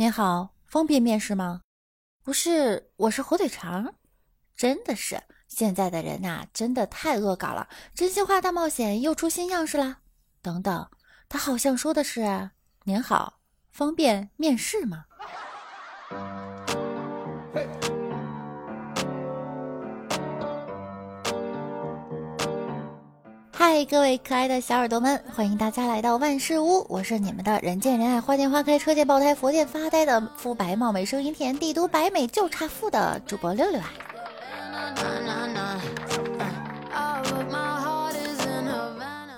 您好，方便面试吗？不是，我是火腿肠。真的是，现在的人呐，真的太恶搞了。真心话大冒险又出新样式啦。等等，他好像说的是，您好，方便面试吗？嗨，各位可爱的小耳朵们，欢迎大家来到万事屋，我是你们的人见人爱、花见花开、车见爆胎、佛见发呆的肤白貌美、声音甜、帝都白美就差富的主播六六啊。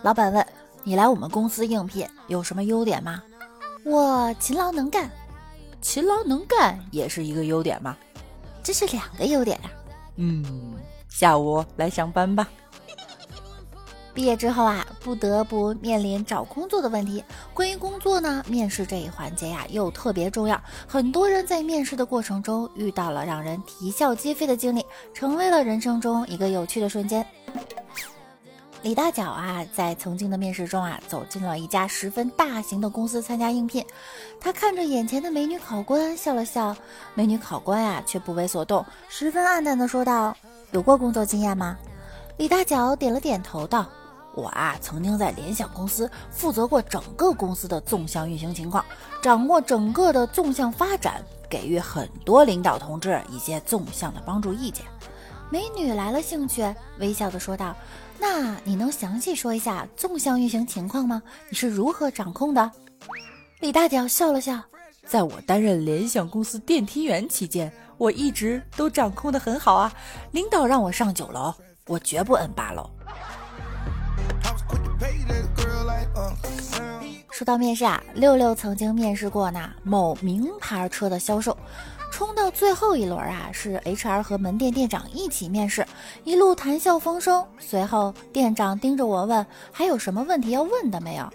老板问你来我们公司应聘有什么优点吗？我勤劳能干。勤劳能干也是一个优点吗？这是两个优点啊。下午来上班吧。毕业之后啊，不得不面临找工作的问题。关于工作呢，面试这一环节呀，又特别重要。很多人在面试的过程中遇到了让人啼笑皆非的经历，成为了人生中一个有趣的瞬间。李大脚啊，在曾经的面试中啊，走进了一家十分大型的公司参加应聘。他看着眼前的美女考官笑了笑，美女考官啊却不为所动，十分黯淡地说道：“有过工作经验吗？”李大脚点了点头道：“我啊，曾经在联想公司负责过整个公司的纵向运行情况，掌握整个的纵向发展，给予很多领导同志一些纵向的帮助意见。”美女来了兴趣，微笑地说道：“那你能详细说一下纵向运行情况吗？你是如何掌控的？”李大脚笑了笑：“在我担任联想公司电梯员期间，我一直都掌控得很好啊。领导让我上9楼，我绝不摁8楼。”说到面试啊，六六曾经面试过呢某名牌车的销售。冲到最后一轮啊，是 HR 和门店店长一起面试，一路谈笑风生。随后店长盯着我问：“还有什么问题要问的没有？”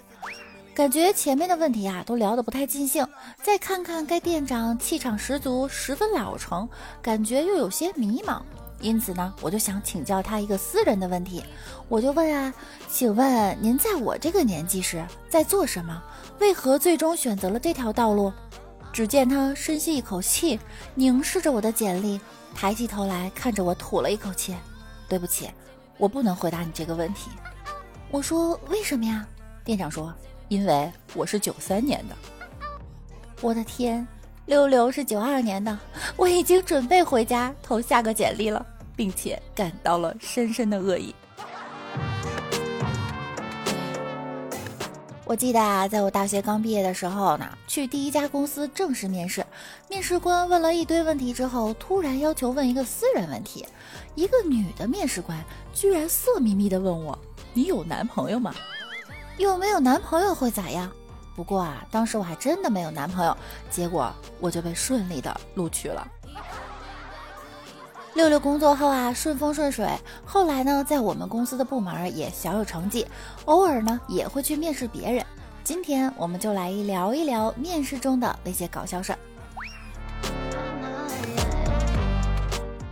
感觉前面的问题啊都聊得不太尽兴，再看看该店长气场十足，十分老成，感觉又有些迷茫。因此呢，我就想请教他一个私人的问题。我就问啊：“请问您在我这个年纪时在做什么？为何最终选择了这条道路？”只见他深吸一口气，凝视着我的简历，抬起头来看着我，吐了一口气：“对不起，我不能回答你这个问题。”我说：“为什么呀？”店长说：“因为我是93年的。”我的天，六六是92年的，我已经准备回家投下个简历了，并且感到了深深的恶意。我记得啊，在我大学刚毕业的时候呢，去第一家公司正式面试，面试官问了一堆问题之后，突然要求问一个私人问题。一个女的面试官居然色眯眯地问我：“你有男朋友吗？有没有男朋友会咋样？”不过啊，当时我还真的没有男朋友，结果我就被顺利的录取了。六六工作后啊，顺风顺水，后来呢，在我们公司的部门也小有成绩，偶尔呢也会去面试别人。今天我们就来聊一聊面试中的那些搞笑事儿。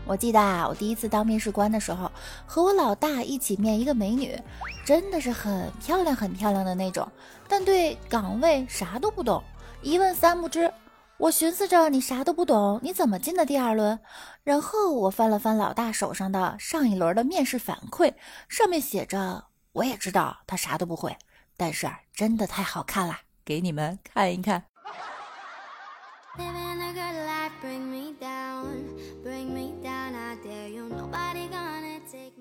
我记得啊，我第一次当面试官的时候，和我老大一起面一个美女，真的是很漂亮很漂亮的那种，但对岗位啥都不懂，一问三不知。我寻思着，你啥都不懂，你怎么进的第二轮？然后我翻了翻老大手上的上一轮的面试反馈，上面写着：“我也知道他啥都不会，但是真的太好看了，给你们看一看。”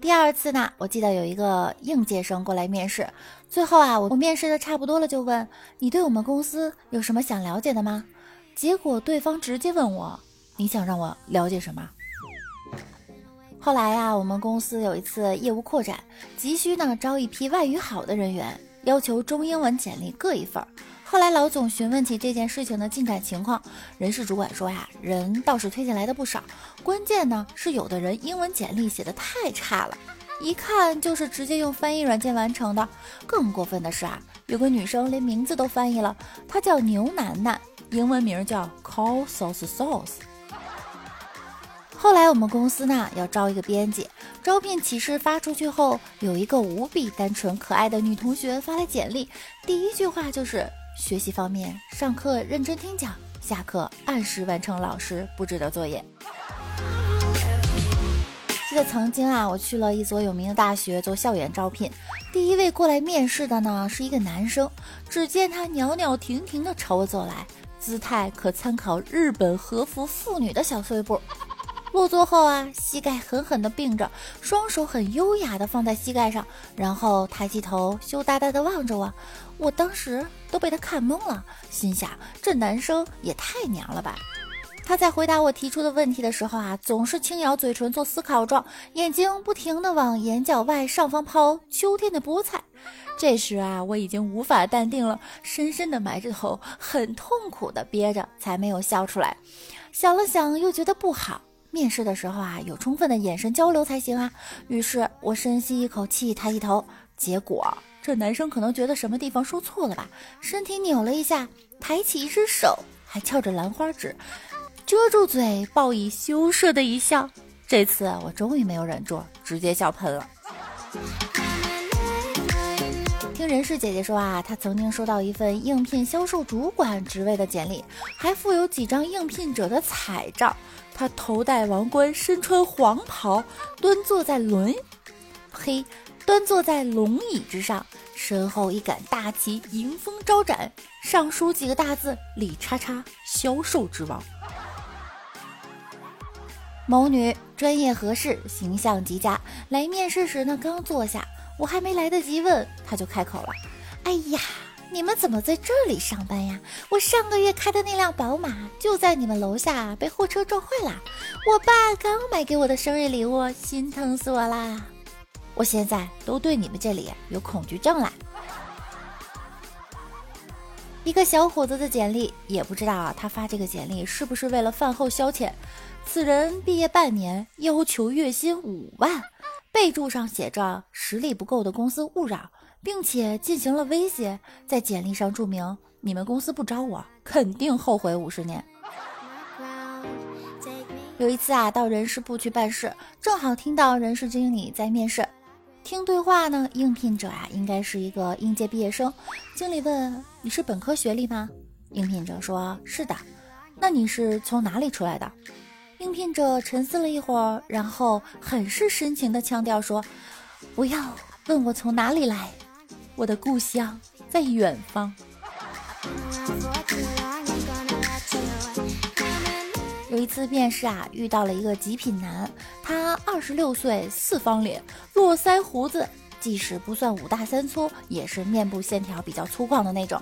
第二次呢，我记得有一个应届生过来面试，最后啊，我面试的差不多了，就问：“你对我们公司有什么想了解的吗？”结果对方直接问我：“你想让我了解什么？”后来啊，我们公司有一次业务扩展，急需呢招一批外语好的人员，要求中英文简历各一份。后来老总询问起这件事情的进展情况，人事主管说呀，人倒是推荐来的不少，关键呢是有的人英文简历写的太差了，一看就是直接用翻译软件完成的。更过分的是啊，有个女生连名字都翻译了，她叫牛楠楠，英文名叫 Call Sauce Sauce。 后来我们公司呢要招一个编辑，招聘启事发出去后，有一个无比单纯可爱的女同学发来简历，第一句话就是：“学习方面，上课认真听讲，下课按时完成老师布置的作业。记得曾经啊，我去了一所有名的大学做校园招聘，第一位过来面试的呢是一个男生，只见他袅袅婷婷的朝我走来，姿态可参考日本和服妇女的小碎步。落座后啊，膝盖狠狠地并着，双手很优雅地放在膝盖上，然后抬起头羞答答地望着我。我当时都被他看懵了，心想这男生也太娘了吧。他在回答我提出的问题的时候啊，总是轻咬嘴唇做思考状，眼睛不停地往眼角外上方抛秋天的菠菜。这时啊，我已经无法淡定了，深深地埋着头，很痛苦地憋着，才没有笑出来。想了想又觉得不好，面试的时候啊，有充分的眼神交流才行啊。于是我深吸一口气，抬起头，结果这男生可能觉得什么地方说错了吧，身体扭了一下，抬起一只手，还翘着兰花指，遮住嘴，报以羞涩的一笑。这次我终于没有忍住，直接笑喷了。听人事姐姐说啊，她曾经收到一份应聘销售主管职位的简历，还附有几张应聘者的彩照。她头戴王冠，身穿黄袍，端坐在龙椅之上，身后一杆大旗迎风招展，上书几个大字：李叉叉，销售之王。某女专业合适，形象极佳，来面试时呢，刚坐下，我还没来得及问，她就开口了：哎呀，你们怎么在这里上班呀？我上个月开的那辆宝马就在你们楼下被货车撞坏了，我爸刚买给我的生日礼物，心疼死我啦！我现在都对你们这里有恐惧症啦。一个小伙子的简历，也不知道啊，他发这个简历是不是为了饭后消遣。此人毕业半年，要求月薪5万，备注上写着实力不够的公司勿扰，并且进行了威胁，在简历上注明你们公司不招我，肯定后悔50年。有一次啊，到人事部去办事，正好听到人事经理在面试。听对话呢，应聘者啊应该是一个应届毕业生。经理问：你是本科学历吗？应聘者说：是的。那你是从哪里出来的？应聘者沉思了一会儿，然后很是深情的腔调说：不要问我从哪里来，我的故乡在远方。有一次面试啊，遇到了一个极品男，他26岁，四方脸，络腮胡子，即使不算五大三粗，也是面部线条比较粗犷的那种。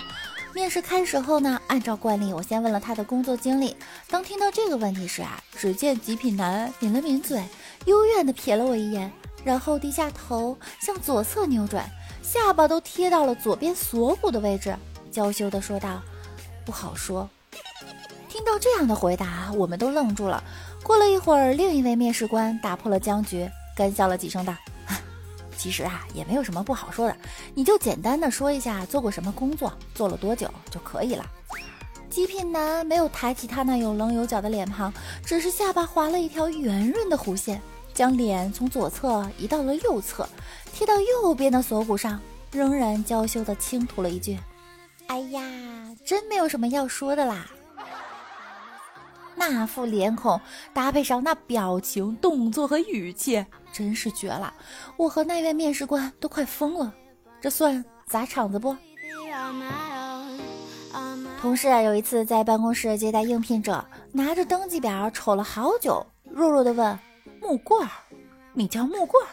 面试开始后呢，按照惯例我先问了他的工作经历。当听到这个问题时啊，只见极品男抿了抿嘴，幽怨地瞥了我一眼，然后低下头向左侧扭转，下巴都贴到了左边锁骨的位置，娇羞地说道：不好说。听到这样的回答，我们都愣住了。过了一会儿，另一位面试官打破了僵局，干笑了几声道：其实啊，也没有什么不好说的，你就简单的说一下做过什么工作，做了多久就可以了。极品男没有抬起他那有棱有角的脸庞，只是下巴划了一条圆润的弧线，将脸从左侧移到了右侧，贴到右边的锁骨上，仍然娇羞的轻吐了一句：哎呀，真没有什么要说的啦。那副脸孔搭配上那表情、动作和语气，真是绝了！我和那位面试官都快疯了，这算砸场子不？同事有一次在办公室接待应聘者，拿着登记表瞅了好久，弱弱地问：“木棍儿，你叫木棍儿？”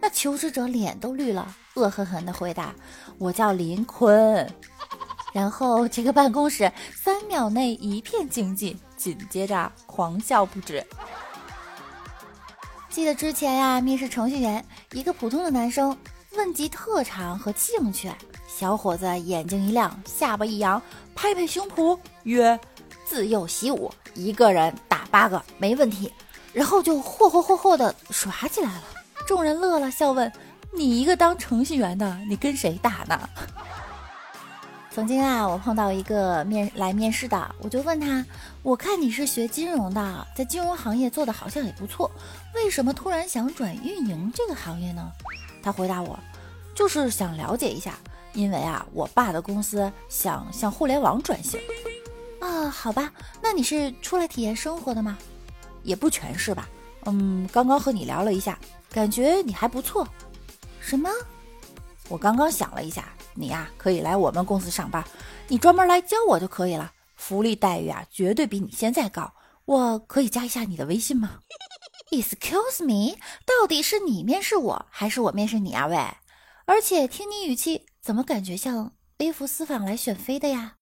那求职者脸都绿了，恶狠狠地回答：“我叫林坤。”然后这个办公室3秒内一片静寂，紧接着狂笑不止。记得之前呀，面试程序员，一个普通的男生问及特长和兴趣，小伙子眼睛一亮，下巴一扬，拍拍胸脯曰：自幼习武，一个人打8个没问题。然后就霍霍的耍起来了。众人乐了，笑问：你一个当程序员的，你跟谁打呢？曾经啊，我碰到一个来面试的，我就问他：我看你是学金融的，在金融行业做的好像也不错，为什么突然想转运营这个行业呢？他回答我：就是想了解一下，因为啊，我爸的公司想向互联网转型。啊，啊，好吧，那你是出来体验生活的吗？也不全是吧，刚刚和你聊了一下，感觉你还不错。什么？我刚刚想了一下，你呀，可以来我们公司上班，你专门来教我就可以了，福利待遇啊，绝对比你现在高。我可以加一下你的微信吗？Excuse me， 到底是你面试我还是我面试你啊？喂，而且听你语气怎么感觉像微服私访来选妃的呀？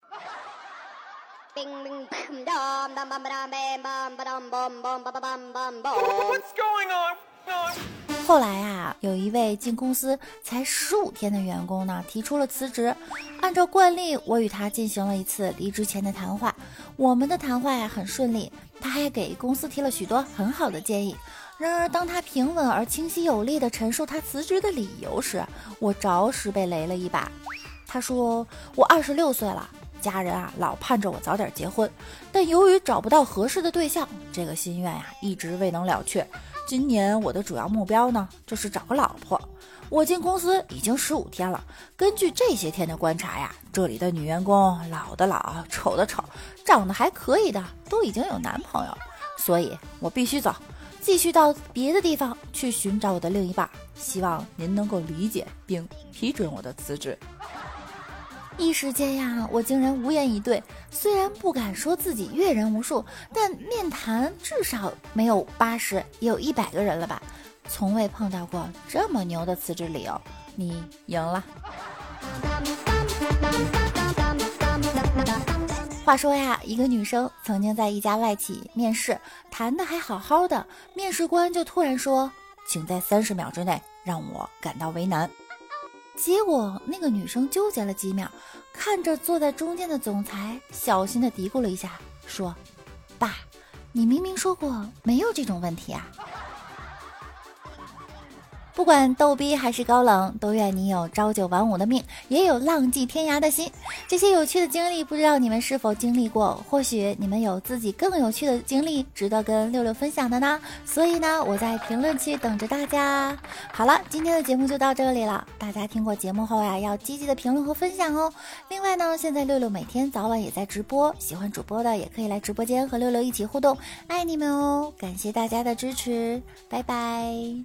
后来啊，有一位进公司才15天的员工呢，提出了辞职。按照惯例，我与他进行了一次离职前的谈话。我们的谈话呀很顺利，他还给公司提了许多很好的建议。然而，当他平稳而清晰有力地陈述他辞职的理由时，我着实被雷了一把。他说：“我26岁了，家人啊老盼着我早点结婚，但由于找不到合适的对象，这个心愿呀一直未能了却。”今年我的主要目标呢，就是找个老婆。我进公司已经15天了，根据这些天的观察呀，这里的女员工老的老，丑的丑，长得还可以的都已经有男朋友，所以我必须走，继续到别的地方去寻找我的另一半。希望您能够理解并批准我的辞职。一时间呀，我竟然无言以对。虽然不敢说自己阅人无数，但面谈至少没有80，也有100个人了吧？从未碰到过这么牛的辞职理由。你赢了。话说呀，一个女生曾经在一家外企面试，谈的还好好的，面试官就突然说：“请在30秒之内让我感到为难。”结果那个女生纠结了几秒，看着坐在中间的总裁，小心地嘀咕了一下，说：“爸，你明明说过没有这种问题啊。”不管逗逼还是高冷，都愿你有朝九晚五的命，也有浪迹天涯的心。这些有趣的经历，不知道你们是否经历过？或许你们有自己更有趣的经历，值得跟六六分享的呢。所以呢，我在评论区等着大家。好了，今天的节目就到这里了。大家听过节目后呀，要积极的评论和分享哦。另外呢，现在六六每天早晚也在直播，喜欢主播的也可以来直播间和六六一起互动，爱你们哦！感谢大家的支持，拜拜。